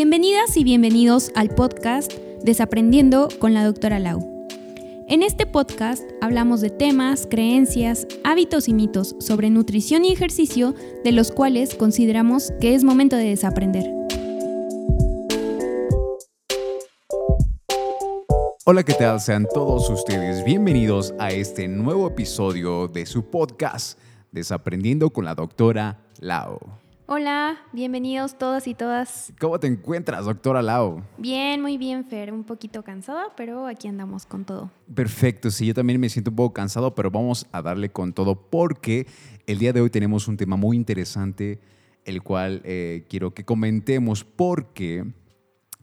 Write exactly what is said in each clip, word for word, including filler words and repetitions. Bienvenidas y bienvenidos al podcast Desaprendiendo con la doctora Lau. En este podcast hablamos de temas, creencias, hábitos y mitos sobre nutrición y ejercicio de los cuales consideramos que es momento de desaprender. Hola, ¿qué tal? Sean todos ustedes bienvenidos a este nuevo episodio de su podcast Desaprendiendo con la doctora Lau. Hola, bienvenidos todas y todas. ¿Cómo te encuentras, doctora Lau? Bien, muy bien, Fer. Un poquito cansada, pero aquí andamos con todo. Perfecto, sí, yo también me siento un poco cansado, pero vamos a darle con todo porque el día de hoy tenemos un tema muy interesante, el cual eh, quiero que comentemos porque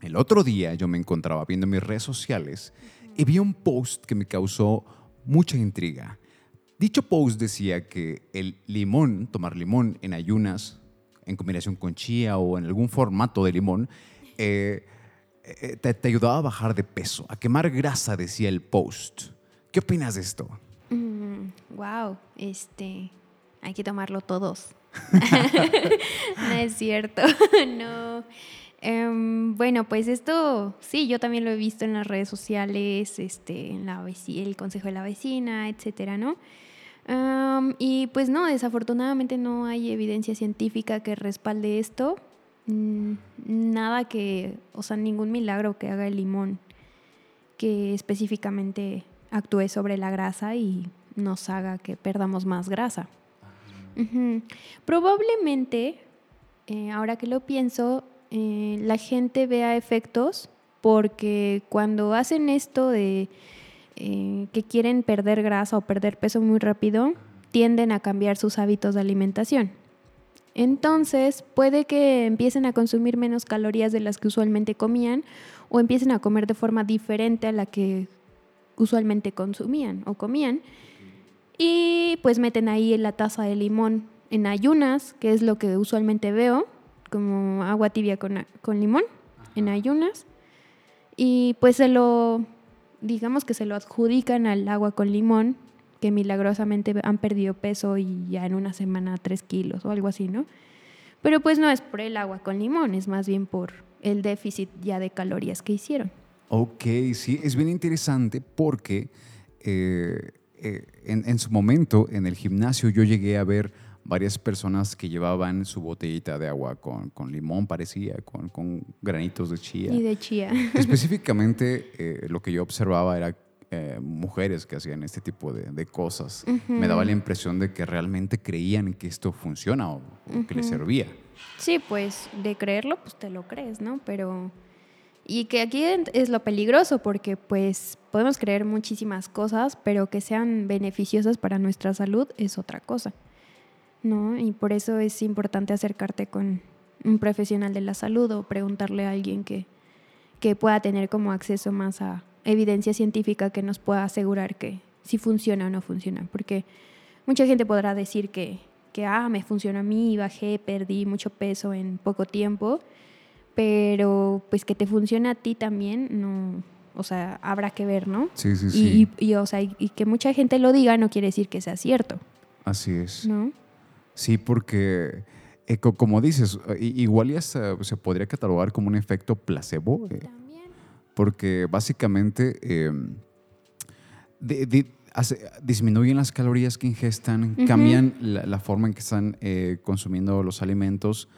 el otro día yo me encontraba viendo mis redes sociales uh-huh. y vi un post que me causó mucha intriga. Dicho post decía que el limón, tomar limón en ayunas, en combinación con chía o en algún formato de limón, eh, eh, te, te ayudaba a bajar de peso, a quemar grasa, decía el post. ¿Qué opinas de esto? Mm, wow, este, hay que tomarlo todos. No es cierto, no. Um, bueno, pues esto, sí, yo también lo he visto en las redes sociales, este, en la veci- el consejo de la vecina, etcétera, ¿no? Um, y pues no, desafortunadamente no hay evidencia científica que respalde esto. Nada que, o sea, ningún milagro que haga el limón que específicamente actúe sobre la grasa y nos haga que perdamos más grasa. Uh-huh. Probablemente, eh, ahora que lo pienso, eh, la gente vea efectos porque cuando hacen esto de... Eh, que quieren perder grasa o perder peso muy rápido, tienden a cambiar sus hábitos de alimentación. Entonces, puede que empiecen a consumir menos calorías de las que usualmente comían o empiecen a comer de forma diferente a la que usualmente consumían o comían y pues meten ahí la taza de limón en ayunas, que es lo que usualmente veo, como agua tibia con, con limón en ayunas y pues se lo... digamos que se lo adjudican al agua con limón, que milagrosamente han perdido peso y ya en una semana tres kilos o algo así, ¿no? Pero pues no es por el agua con limón, es más bien por el déficit ya de calorías que hicieron. Ok, sí, es bien interesante porque eh, eh, en, en su momento en el gimnasio yo llegué a ver varias personas que llevaban su botellita de agua con, con limón, parecía, con, con granitos de chía. Y de chía. Específicamente, eh, lo que yo observaba era eh, mujeres que hacían este tipo de, de cosas. Uh-huh. Me daba la impresión de que realmente creían que esto funciona o, o uh-huh. que les servía. Sí, pues de creerlo, pues te lo crees, ¿no? Pero... Y que aquí es lo peligroso porque pues podemos creer muchísimas cosas, pero que sean beneficiosas para nuestra salud es otra cosa, ¿no? Y por eso es importante acercarte con un profesional de la salud o preguntarle a alguien que, que pueda tener como acceso más a evidencia científica que nos pueda asegurar que si funciona o no funciona. Porque mucha gente podrá decir que, que ah, me funcionó a mí, bajé, perdí mucho peso en poco tiempo, pero pues que te funcione a ti también, no, o sea, habrá que ver, ¿no? Sí, sí, sí. Y, y, y, o sea, y, y que mucha gente lo diga no quiere decir que sea cierto. Así es. ¿No? Sí, porque eh, como dices, igual ya se, se podría catalogar como un efecto placebo. Eh, porque básicamente eh, de, de, hace, disminuyen las calorías que ingestan, uh-huh. cambian la, la forma en que están eh, consumiendo los alimentos,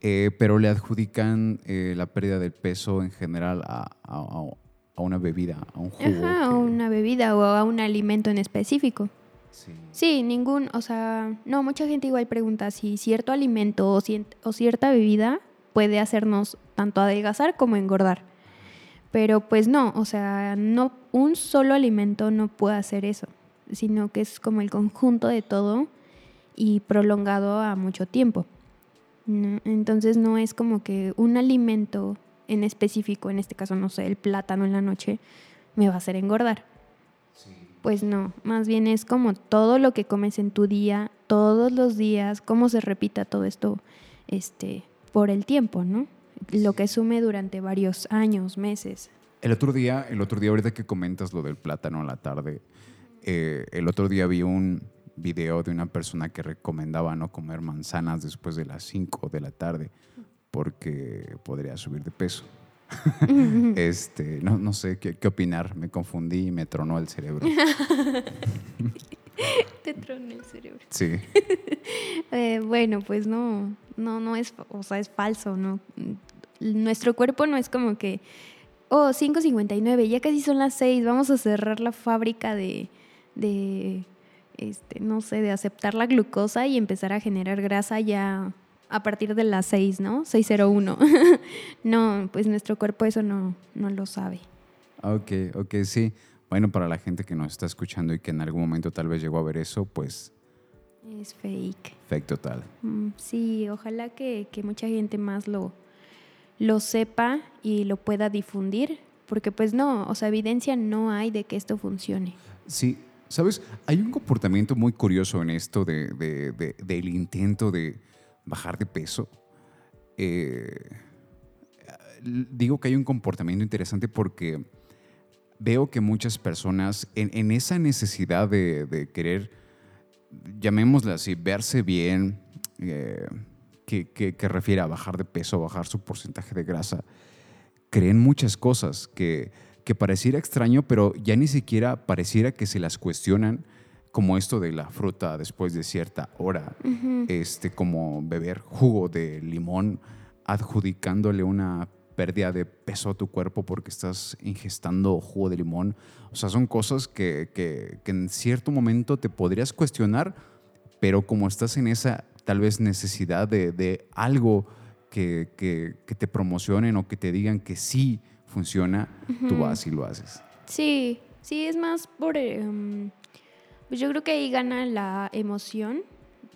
eh, pero le adjudican eh, la pérdida del peso en general a, a, a una bebida, a un jugo. Ajá, que... a una bebida o a un alimento en específico. Sí. sí, ningún, o sea, no, mucha gente igual pregunta si cierto alimento o, cien, o cierta bebida puede hacernos tanto adelgazar como engordar. Pero pues no, o sea, no, un solo alimento no puede hacer eso, sino que es como el conjunto de todo y prolongado a mucho tiempo. ¿No? Entonces no es como que un alimento en específico, en este caso, no sé, el plátano en la noche, me va a hacer engordar. Pues no, más bien es como todo lo que comes en tu día, todos los días, cómo se repita todo esto este, por el tiempo, ¿no? Lo que sume durante varios años, meses. El otro día, el otro día ahorita que comentas lo del plátano en la tarde, eh, el otro día vi un video de una persona que recomendaba no comer manzanas después de las cinco de la tarde porque podría subir de peso. este, no, no sé qué, qué opinar, me confundí y me tronó el cerebro. Te tronó el cerebro. Sí. eh, bueno, pues no, no, no es, o sea, es falso, ¿no? Nuestro cuerpo no es como que, oh, cinco cincuenta y nueve, ya casi son las seis, vamos a cerrar la fábrica de, de este, no sé, de aceptar la glucosa y empezar a generar grasa ya a partir de las seis, ¿no? seis cero uno. No, pues nuestro cuerpo eso no, no lo sabe. Ok, ok, sí. Bueno, para la gente que nos está escuchando y que en algún momento tal vez llegó a ver eso, pues... es fake. Fake total. Mm, sí, ojalá que, que mucha gente más lo, lo sepa y lo pueda difundir, porque pues no, o sea, evidencia no hay de que esto funcione. Sí, ¿sabes? Hay un comportamiento muy curioso en esto de, de, de, del intento de... bajar de peso. Eh, digo que hay un comportamiento interesante porque veo que muchas personas en, en esa necesidad de, de querer, llamémosle así, verse bien, eh, que, que, que refiere a bajar de peso, bajar su porcentaje de grasa, creen muchas cosas que, que pareciera extraño, pero ya ni siquiera pareciera que se las cuestionan, como esto de la fruta después de cierta hora, uh-huh. este, como beber jugo de limón, adjudicándole una pérdida de peso a tu cuerpo porque estás ingestando jugo de limón. O sea, son cosas que, que, que en cierto momento te podrías cuestionar, pero como estás en esa tal vez necesidad de, de algo que, que, que te promocionen o que te digan que sí funciona, uh-huh. tú vas y lo haces. Sí, sí, es más por... Um... Pues yo creo que ahí gana la emoción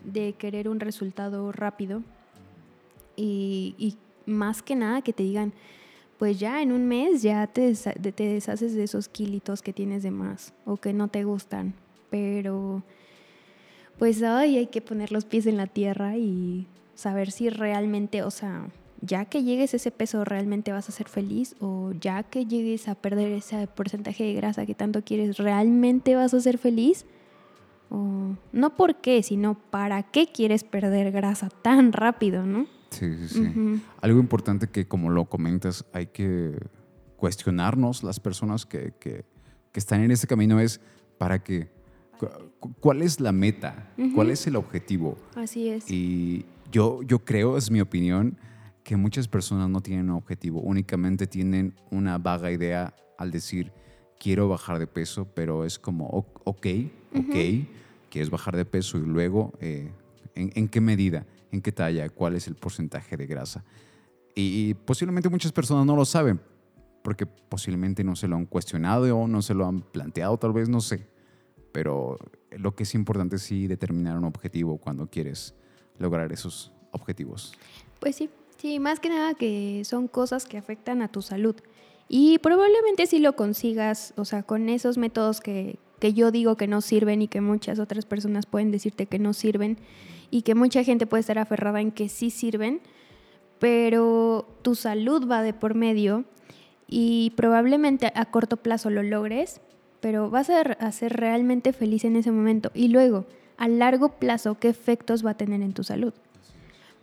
de querer un resultado rápido y, y más que nada que te digan, pues ya en un mes ya te, te deshaces de esos kilitos que tienes de más o que no te gustan, pero pues ay, hay que poner los pies en la tierra y saber si realmente, o sea, ya que llegues a ese peso realmente vas a ser feliz, o ya que llegues a perder ese porcentaje de grasa que tanto quieres, ¿realmente vas a ser feliz? O, no por qué, sino para qué quieres perder grasa tan rápido, ¿no? Sí, sí, sí. Uh-huh. Algo importante que, como lo comentas, hay que cuestionarnos las personas que, que, que están en este camino es ¿para qué? ¿Cuál es la meta? Uh-huh. ¿Cuál es el objetivo? Así es. Y yo, yo creo, es mi opinión, que muchas personas no tienen un objetivo, únicamente tienen una vaga idea al decir quiero bajar de peso, pero es como ok, ok, uh-huh. quieres bajar de peso y luego eh, ¿en, ¿en qué medida? ¿En qué talla? ¿Cuál es el porcentaje de grasa? Y, y posiblemente muchas personas no lo saben porque posiblemente no se lo han cuestionado o no se lo han planteado, tal vez, no sé, pero lo que es importante es sí determinar un objetivo cuando quieres lograr esos objetivos. Pues sí. Sí, más que nada que son cosas que afectan a tu salud. Y probablemente si lo consigas, o sea, con esos métodos que, que yo digo que no sirven y que muchas otras personas pueden decirte que no sirven y que mucha gente puede estar aferrada en que sí sirven, pero tu salud va de por medio y probablemente a corto plazo lo logres, pero vas a, a ser realmente feliz en ese momento. Y luego, a largo plazo, ¿qué efectos va a tener en tu salud?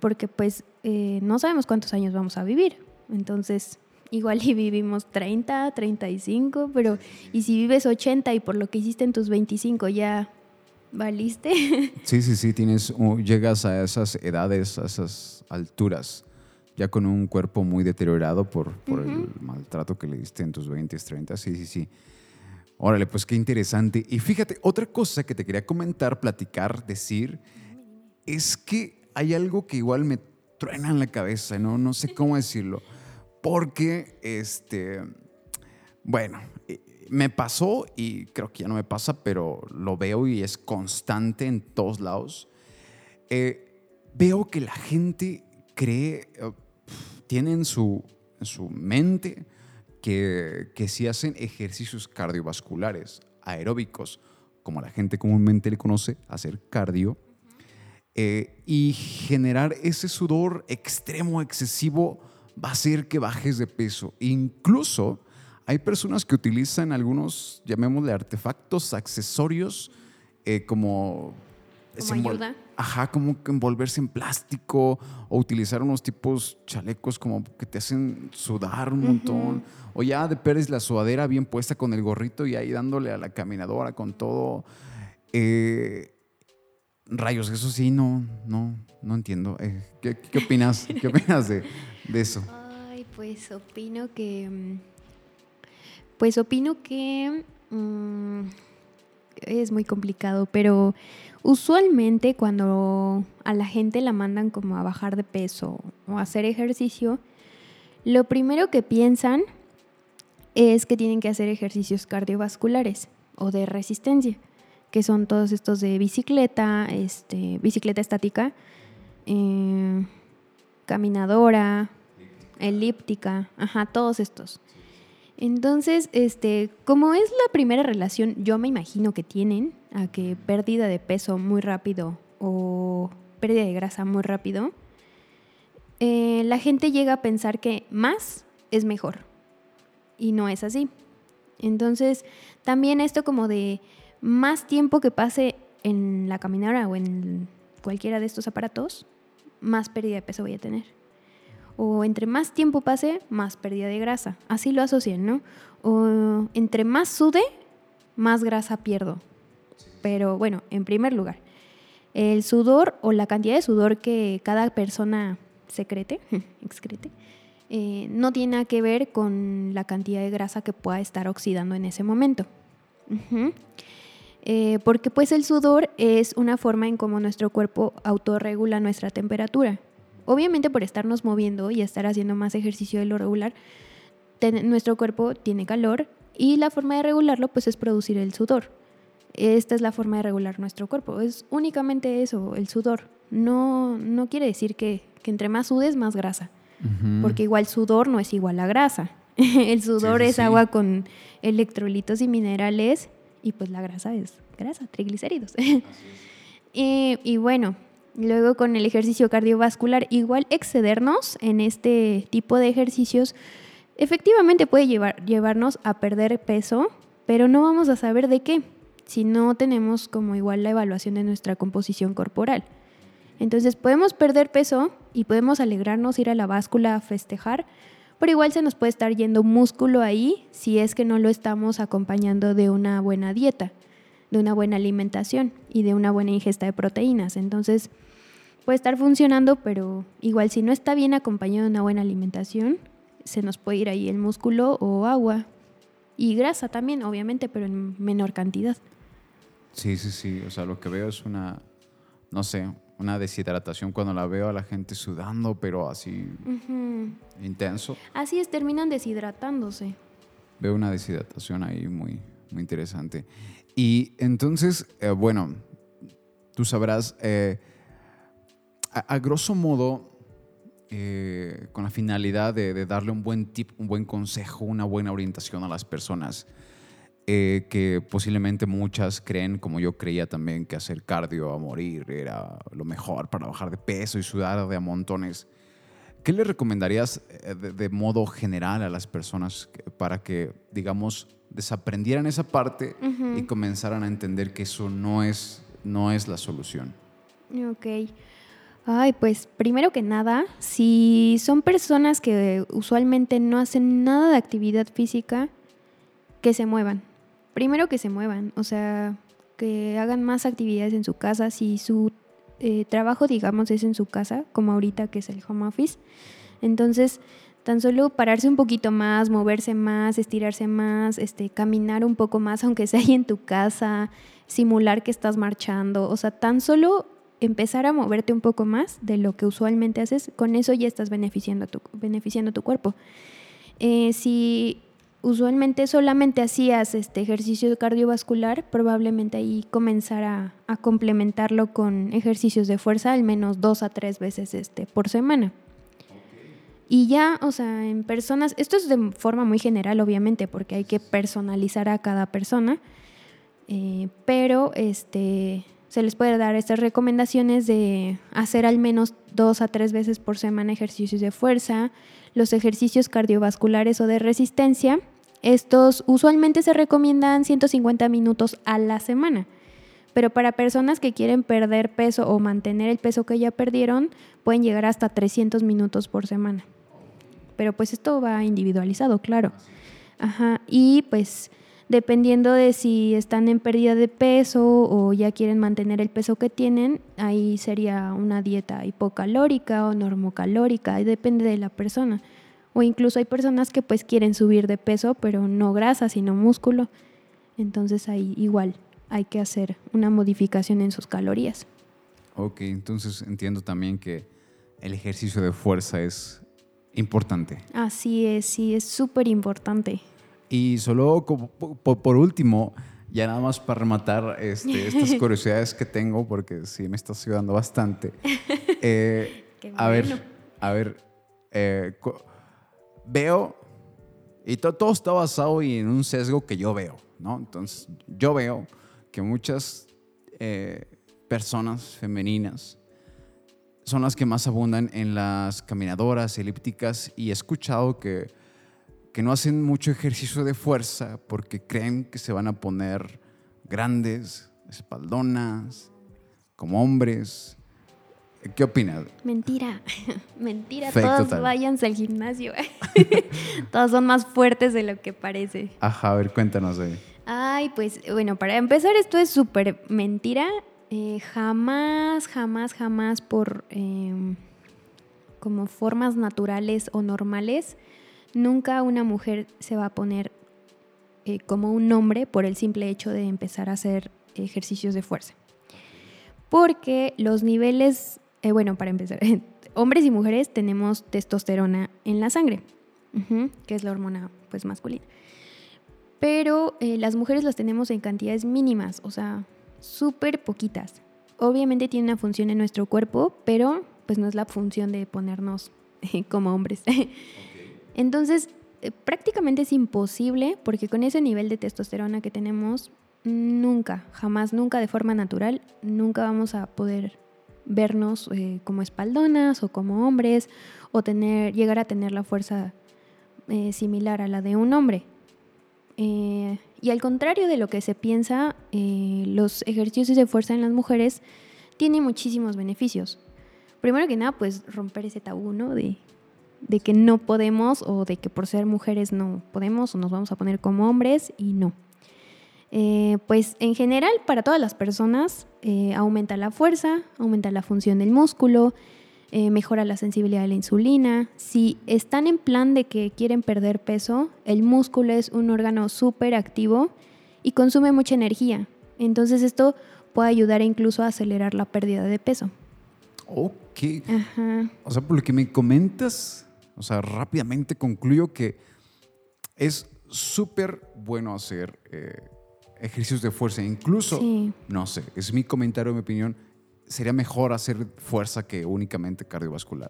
Porque pues eh, no sabemos cuántos años vamos a vivir, entonces igual y vivimos treinta, treinta y cinco, pero y si vives ochenta y por lo que hiciste en tus veinticinco ya valiste. Sí, sí, sí, tienes, llegas a esas edades, a esas alturas, ya con un cuerpo muy deteriorado por, por uh-huh. el maltrato que le diste en tus veinte, treinta, sí, sí, sí. Órale, pues qué interesante. Y fíjate, otra cosa que te quería comentar, platicar, decir, es que hay algo que igual me truena en la cabeza, ¿no? No sé cómo decirlo. Porque, este, bueno, me pasó y creo que ya no me pasa, pero lo veo y es constante en todos lados. Eh, veo que la gente cree, tiene en su, en su mente que, que si hacen ejercicios cardiovasculares, aeróbicos, como la gente comúnmente le conoce, hacer cardio, Eh, y generar ese sudor extremo, excesivo, va a hacer que bajes de peso. Incluso hay personas que utilizan algunos, llamémosle artefactos, accesorios, eh, como como ayuda. Ajá, como que envolverse en plástico o utilizar unos tipos chalecos como que te hacen sudar un montón. Uh-huh. O ya de Pérez la sudadera bien puesta con el gorrito y ahí dándole a la caminadora con todo. Eh, rayos, eso sí, no, no, no entiendo. Eh, ¿qué, qué opinas? ¿Qué opinas de, de eso? Ay, pues opino que... Pues opino que... Um, es muy complicado, pero usualmente cuando a la gente la mandan como a bajar de peso o a hacer ejercicio, lo primero que piensan es que tienen que hacer ejercicios cardiovasculares o de resistencia, que son todos estos de bicicleta, este, bicicleta estática, eh, caminadora, elíptica, ajá, todos estos. Entonces, este, como es la primera relación, yo me imagino que tienen a que pérdida de peso muy rápido o pérdida de grasa muy rápido, eh, la gente llega a pensar que más es mejor y no es así. Entonces, también esto como de más tiempo que pase en la caminadora o en cualquiera de estos aparatos, más pérdida de peso voy a tener. O entre más tiempo pase, más pérdida de grasa. Así lo asocian, ¿no? O entre más sude, más grasa pierdo. Pero bueno, en primer lugar, el sudor o la cantidad de sudor que cada persona secrete, excrete, eh, no tiene nada que ver con la cantidad de grasa que pueda estar oxidando en ese momento. Uh-huh. Eh, porque pues el sudor es una forma en cómo nuestro cuerpo autorregula nuestra temperatura. Obviamente por estarnos moviendo y estar haciendo más ejercicio de lo regular, ten, nuestro cuerpo tiene calor y la forma de regularlo pues es producir el sudor. Esta es la forma de regular nuestro cuerpo, es únicamente eso, el sudor. No, no quiere decir que, que entre más sudes más grasa, uh-huh. porque igual sudor no es igual a grasa. El sudor sí, sí, es sí. agua con electrolitos y minerales y pues la grasa es grasa, triglicéridos. Así es. y, y bueno... Luego con el ejercicio cardiovascular, igual excedernos en este tipo de ejercicios efectivamente puede llevar, llevarnos a perder peso, pero no vamos a saber de qué si no tenemos como igual la evaluación de nuestra composición corporal. Entonces podemos perder peso y podemos alegrarnos, ir a la báscula a festejar, pero igual se nos puede estar yendo músculo ahí si es que no lo estamos acompañando de una buena dieta, de una buena alimentación y de una buena ingesta de proteínas. Entonces puede estar funcionando, pero igual si no está bien acompañado de una buena alimentación, se nos puede ir ahí el músculo o agua y grasa también, obviamente, pero en menor cantidad. Sí, sí, sí. O sea, lo que veo es una, no sé, una deshidratación cuando la veo a la gente sudando, pero así uh-huh. intenso. Así es, terminan deshidratándose. Veo una deshidratación ahí muy, muy interesante. Y entonces, eh, bueno, tú sabrás... Eh, A, a grosso modo, eh, con la finalidad de, de darle un buen tip, un buen consejo, una buena orientación a las personas eh, que posiblemente muchas creen, como yo creía también, que hacer cardio a morir era lo mejor para bajar de peso y sudar de a montones. ¿Qué le recomendarías eh, de, de modo general a las personas para que, digamos, desaprendieran esa parte uh-huh. y comenzaran a entender que eso no es, no es la solución? Ok. Ay, pues primero que nada, si son personas que usualmente no hacen nada de actividad física, que se muevan. Primero que se muevan, o sea, que hagan más actividades en su casa. Si su eh, trabajo, digamos, es en su casa, como ahorita que es el home office, entonces tan solo pararse un poquito más, moverse más, estirarse más, este, caminar un poco más, aunque sea ahí en tu casa, simular que estás marchando, o sea, tan solo... empezar a moverte un poco más de lo que usualmente haces, con eso ya estás beneficiando tu, beneficiando tu cuerpo. Eh, si usualmente solamente hacías este ejercicio cardiovascular, probablemente ahí comenzar a, a complementarlo con ejercicios de fuerza al menos dos a tres veces este, por semana. Y ya, o sea, en personas, esto es de forma muy general, obviamente, porque hay que personalizar a cada persona, eh, pero este... se les puede dar estas recomendaciones de hacer al menos dos a tres veces por semana ejercicios de fuerza, los ejercicios cardiovasculares o de resistencia. Estos usualmente se recomiendan ciento cincuenta minutos a la semana, pero para personas que quieren perder peso o mantener el peso que ya perdieron, pueden llegar hasta trescientos minutos por semana. Pero pues esto va individualizado, claro. Ajá, y pues dependiendo de si están en pérdida de peso o ya quieren mantener el peso que tienen, ahí sería una dieta hipocalórica o normocalórica, ahí depende de la persona. O incluso hay personas que pues quieren subir de peso, pero no grasa, sino músculo. Entonces ahí igual hay que hacer una modificación en sus calorías. Ok, entonces entiendo también que el ejercicio de fuerza es importante. Así es, sí, es súper importante. Y solo por último, ya nada más para rematar este, estas curiosidades que tengo, porque sí me estás ayudando bastante. Eh, Qué bueno. A ver, a ver... Eh, Veo, y todo, todo está basado y en un sesgo que yo veo, ¿no? Entonces, yo veo que muchas eh, personas femeninas son las que más abundan en las caminadoras, elípticas, y he escuchado que, que no hacen mucho ejercicio de fuerza porque creen que se van a poner grandes, espaldonas, como hombres. ¿Qué opinas? Mentira, mentira. Fake, todos total. Váyanse al gimnasio. Todos son más fuertes de lo que parece. Ajá, a ver, cuéntanos ahí. Ay, pues bueno, para empezar, esto es súper mentira. Eh, jamás, jamás, jamás por eh, como formas naturales o normales, nunca una mujer se va a poner eh, como un hombre por el simple hecho de empezar a hacer ejercicios de fuerza. Porque los niveles... Eh, bueno, para empezar, hombres y mujeres tenemos testosterona en la sangre, uh-huh, que es la hormona pues, masculina. Pero eh, las mujeres las tenemos en cantidades mínimas, o sea, súper poquitas. Obviamente tiene una función en nuestro cuerpo, pero pues, no es la función de ponernos eh, como hombres. Okay. Entonces, eh, prácticamente es imposible, porque con ese nivel de testosterona que tenemos, nunca, jamás, nunca de forma natural, nunca vamos a poder... vernos eh, como espaldonas o como hombres o tener, llegar a tener la fuerza eh, similar a la de un hombre. Eh, y al contrario de lo que se piensa, eh, los ejercicios de fuerza en las mujeres tienen muchísimos beneficios. Primero que nada, pues romper ese tabú, ¿no? De, de que no podemos o de que por ser mujeres no podemos o nos vamos a poner como hombres y no. Eh, pues en general para todas las personas eh, aumenta la fuerza, aumenta la función del músculo, eh, mejora la sensibilidad de la insulina. Si están en plan de que quieren perder peso, el músculo es un órgano súper activo y consume mucha energía. Entonces esto puede ayudar incluso a acelerar la pérdida de peso. Ok. Ajá. O sea, por lo que me comentas, o sea, rápidamente concluyo que es súper bueno hacer... Eh, ejercicios de fuerza, incluso, sí. No sé, es mi comentario, mi opinión, ¿sería mejor hacer fuerza que únicamente cardiovascular?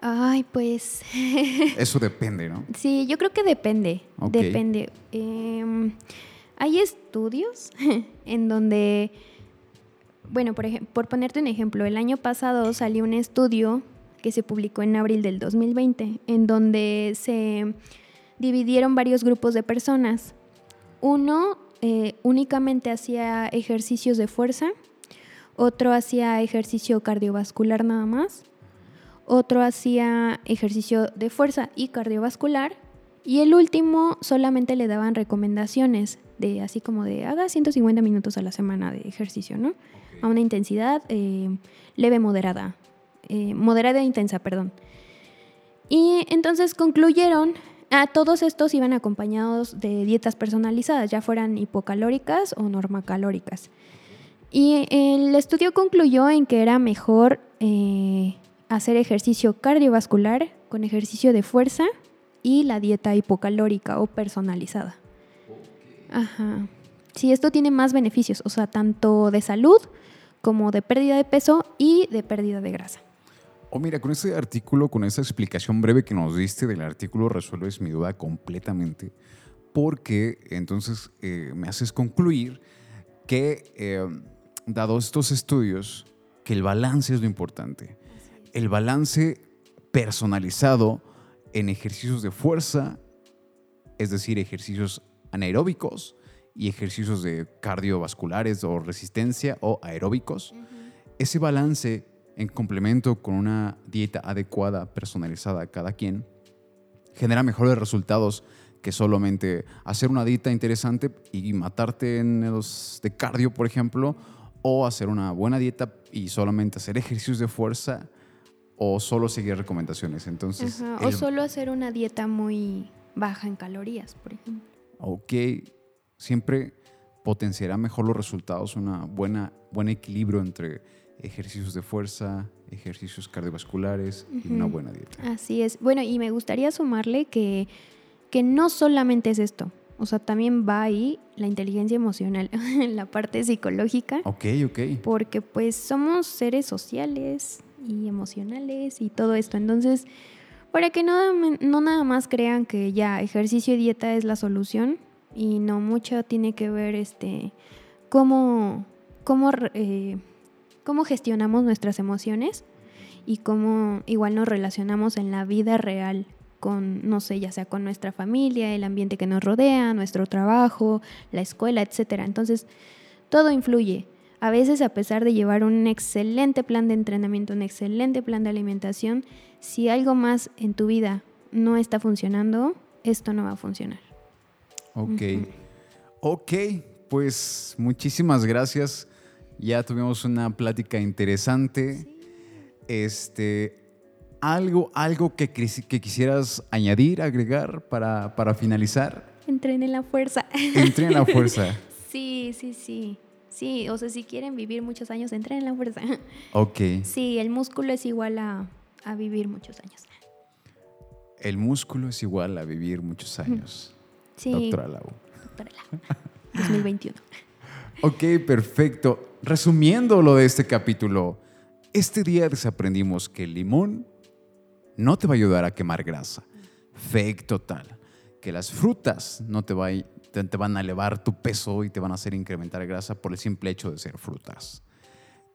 Ay, pues... Eso depende, ¿no? Sí, yo creo que depende, okay. Depende. Eh, hay estudios en donde, bueno, por, ej- por ponerte un ejemplo, el año pasado salió un estudio que se publicó en abril del dos mil veinte, en donde se dividieron varios grupos de personas. Uno eh, únicamente hacía ejercicios de fuerza, otro hacía ejercicio cardiovascular nada más, otro hacía ejercicio de fuerza y cardiovascular, y el último solamente le daban recomendaciones de así como de haga ciento cincuenta minutos a la semana de ejercicio, ¿no? A una intensidad eh, leve, moderada, eh, moderada e intensa, perdón. Y entonces concluyeron... Ah, todos estos iban acompañados de dietas personalizadas, ya fueran hipocalóricas o normocalóricas. Y el estudio concluyó en que era mejor eh, hacer ejercicio cardiovascular con ejercicio de fuerza y la dieta hipocalórica o personalizada. Ajá. Sí, esto tiene más beneficios, o sea, tanto de salud como de pérdida de peso y de pérdida de grasa. Oh, mira, con este artículo, con esta explicación breve que nos diste del artículo, resuelves mi duda completamente, porque entonces eh, me haces concluir que, eh, dado estos estudios, que el balance es lo importante. El balance personalizado en ejercicios de fuerza, es decir, ejercicios anaeróbicos, y ejercicios de cardiovasculares o resistencia o aeróbicos. Uh-huh. Ese balance, en complemento con una dieta adecuada, personalizada a cada quien, genera mejores resultados que solamente hacer una dieta interesante y matarte en los de cardio, por ejemplo, o hacer una buena dieta y solamente hacer ejercicios de fuerza o solo seguir recomendaciones. Entonces, Ajá, el... o solo hacer una dieta muy baja en calorías, por ejemplo. Ok, siempre potenciará mejor los resultados, una buena, buen equilibrio entre ejercicios de fuerza, ejercicios cardiovasculares uh-huh. y una buena dieta. Así es. Bueno, y me gustaría sumarle que, que no solamente es esto. O sea, también va ahí la inteligencia emocional, la parte psicológica. Ok, ok. Porque pues somos seres sociales y emocionales y todo esto. Entonces, para que no, no nada más crean que ya ejercicio y dieta es la solución, y no, mucho tiene que ver este, cómo, cómo, eh, cómo gestionamos nuestras emociones y cómo igual nos relacionamos en la vida real con, no sé, ya sea con nuestra familia, el ambiente que nos rodea, nuestro trabajo, la escuela, etcétera. Entonces, todo influye. A veces, a pesar de llevar un excelente plan de entrenamiento, un excelente plan de alimentación, si algo más en tu vida no está funcionando, esto no va a funcionar. Ok. Uh-huh. Ok, pues muchísimas gracias. Ya tuvimos una plática interesante. Sí. Este... ¿Algo, algo que, que quisieras añadir, agregar para, para finalizar? Entrenen la fuerza. Entrenen la fuerza. Sí, sí, sí. Sí, o sea, si quieren vivir muchos años, entrenen la fuerza. Ok. Sí, el músculo es igual a, a vivir muchos años. El músculo es igual a vivir muchos años. Sí. Doctora Lau. Doctora Lau. dos mil veintiuno. Ok, perfecto. Resumiendo lo de este capítulo, este día desaprendimos que el limón no te va a ayudar a quemar grasa. Fake total. Que las frutas no te, va a, te, te van a elevar tu peso y te van a hacer incrementar grasa por el simple hecho de ser frutas.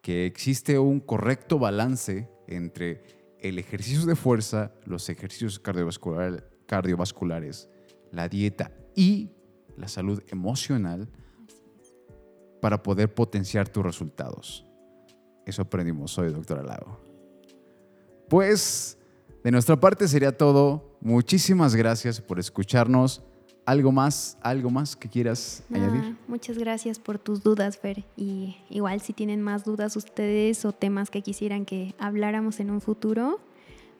Que existe un correcto balance entre el ejercicio de fuerza, los ejercicios cardiovascular, cardiovasculares, la dieta y la salud emocional para poder potenciar tus resultados. Eso aprendimos hoy, doctora Lau. Pues... de nuestra parte sería todo. Muchísimas gracias por escucharnos. ¿Algo más, algo más que quieras ah, añadir? Muchas gracias por tus dudas, Fer. Y igual si tienen más dudas ustedes o temas que quisieran que habláramos en un futuro,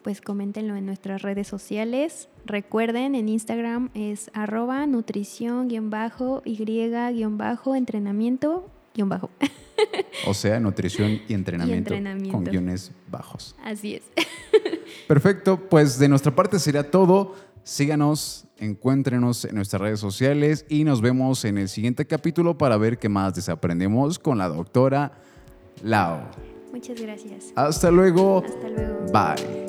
pues coméntenlo en nuestras redes sociales. Recuerden, en Instagram es arroba nutrición-y-entrenamiento. Guión bajo. O sea, nutrición y entrenamiento, y entrenamiento con guiones bajos. Así es. Perfecto, pues de nuestra parte sería todo. Síganos, encuéntrenos en nuestras redes sociales y nos vemos en el siguiente capítulo para ver qué más desaprendemos con la doctora Lau. Muchas gracias. Hasta luego. Hasta luego. Bye.